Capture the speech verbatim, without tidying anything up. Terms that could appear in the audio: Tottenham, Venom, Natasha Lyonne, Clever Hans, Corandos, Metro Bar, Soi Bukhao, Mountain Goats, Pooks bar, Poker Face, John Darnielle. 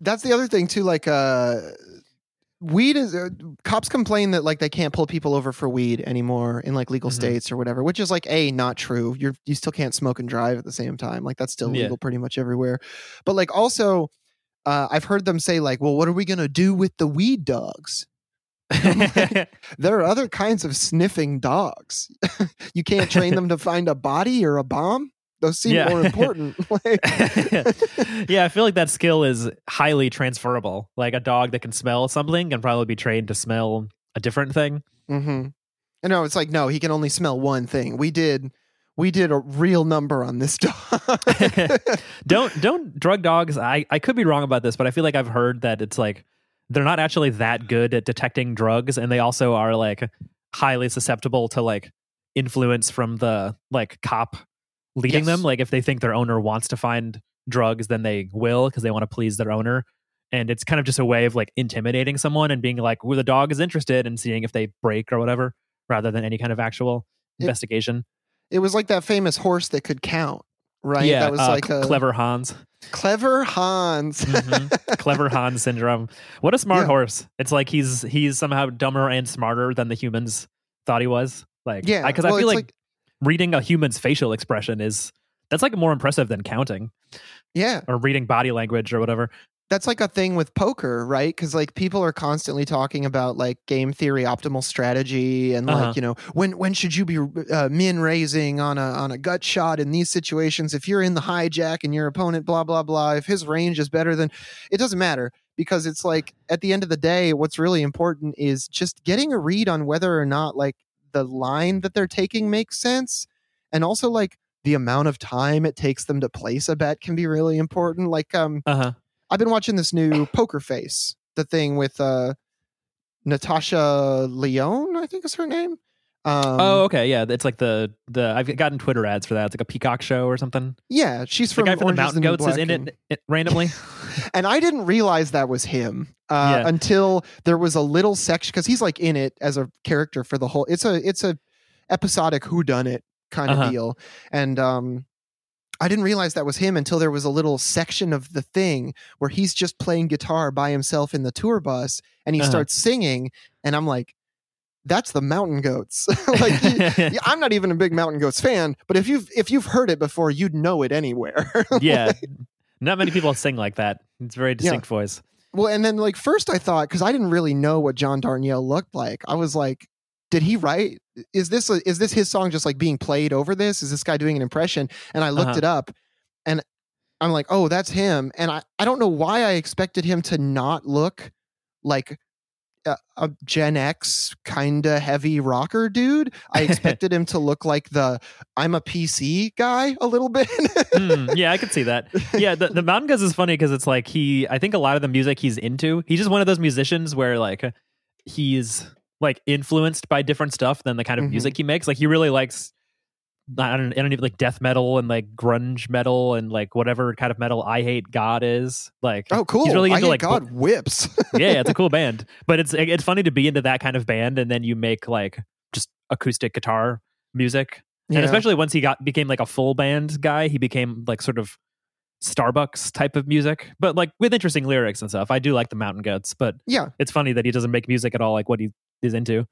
that's the other thing too. Like, uh, weed is uh, cops complain that like they can't pull people over for weed anymore in like legal mm-hmm. states or whatever, which is like a not true. You're you still can't smoke and drive at the same time. Like that's still yeah. legal pretty much everywhere. But like also, uh, I've heard them say like, well, what are we gonna do with the weed dogs? Like, there are other kinds of sniffing dogs. You can't train them to find a body or a bomb. Those seem yeah. more important. Like, yeah, I feel like that skill is highly transferable. Like a dog that can smell something can probably be trained to smell a different thing. Mm-hmm. And no, it's like, no, he can only smell one thing. We did we did a real number on this dog. don't don't drug dogs. I, I could be wrong about this, but I feel like I've heard that it's like they're not actually that good at detecting drugs. And they also are like highly susceptible to like influence from the like cop leading yes. them. Like if they think their owner wants to find drugs, then they will because they want to please their owner. And it's kind of just a way of like intimidating someone and being like, well, the dog is interested, and seeing if they break or whatever, rather than any kind of actual it, investigation. It was like that famous horse that could count, right? Yeah, that was uh, like cl- a Clever Hans. Clever Hans. mm-hmm. Clever Hans syndrome. What a smart yeah. horse. It's like he's he's somehow dumber and smarter than the humans thought he was. Like, yeah, because I, well, I feel like, like reading a human's facial expression is that's like more impressive than counting. Yeah. Or reading body language or whatever. That's like a thing with poker, right? Because like people are constantly talking about like game theory, optimal strategy, and uh-huh. like, you know, when when should you be uh, min raising on a on a gut shot in these situations? If you're in the hijack and your opponent, blah blah blah. If his range is better than, it doesn't matter, because it's like at the end of the day, what's really important is just getting a read on whether or not like the line that they're taking makes sense, and also like the amount of time it takes them to place a bet can be really important. Like, um. Uh-huh. I've been watching this new Poker Face, the thing with uh, Natasha Lyonne, I think is her name. Um, oh, okay, yeah, it's like the the I've gotten Twitter ads for that. It's like a Peacock show or something. Yeah, she's from the guy from the Mountain Goats is in it, it randomly, and I didn't realize that was him uh, yeah. until there was a little section because he's like in it as a character for the whole. It's a it's a episodic whodunit kind of uh-huh. deal, and um. I didn't realize that was him until there was a little section of the thing where he's just playing guitar by himself in the tour bus, and he uh-huh. starts singing, and I'm like, that's the Mountain Goats. Like, he, I'm not even a big Mountain Goats fan, but if you've if you've heard it before, you'd know it anywhere. Yeah. Like, not many people sing like that. It's a very distinct yeah. voice. Well, and then like first I thought, because I didn't really know what John Darnielle looked like, I was like, did he write? Is this a, is this his song just like being played over this? Is this guy doing an impression? And I looked uh-huh. it up, and I'm like, oh, that's him. And I, I don't know why I expected him to not look like a, a Gen X kind of heavy rocker dude. I expected him to look like the I'm a P C guy a little bit. mm, yeah, I could see that. Yeah, the, the Mountain Goats is funny because it's like he, I think a lot of the music he's into, he's just one of those musicians where like he's... like influenced by different stuff than the kind of mm-hmm. music he makes. Like he really likes, I don't, I don't even like death metal and like grunge metal and like whatever kind of metal I Hate God is. Like, oh cool, he's really into I Hate like God bo- whips. Yeah, it's a cool band, but it's it's funny to be into that kind of band and then you make like just acoustic guitar music. Yeah. And especially once he got became like a full band guy, he became like sort of Starbucks type of music, but like with interesting lyrics and stuff. I do like the Mountain Goats, but yeah, it's funny that he doesn't make music at all like what he is into.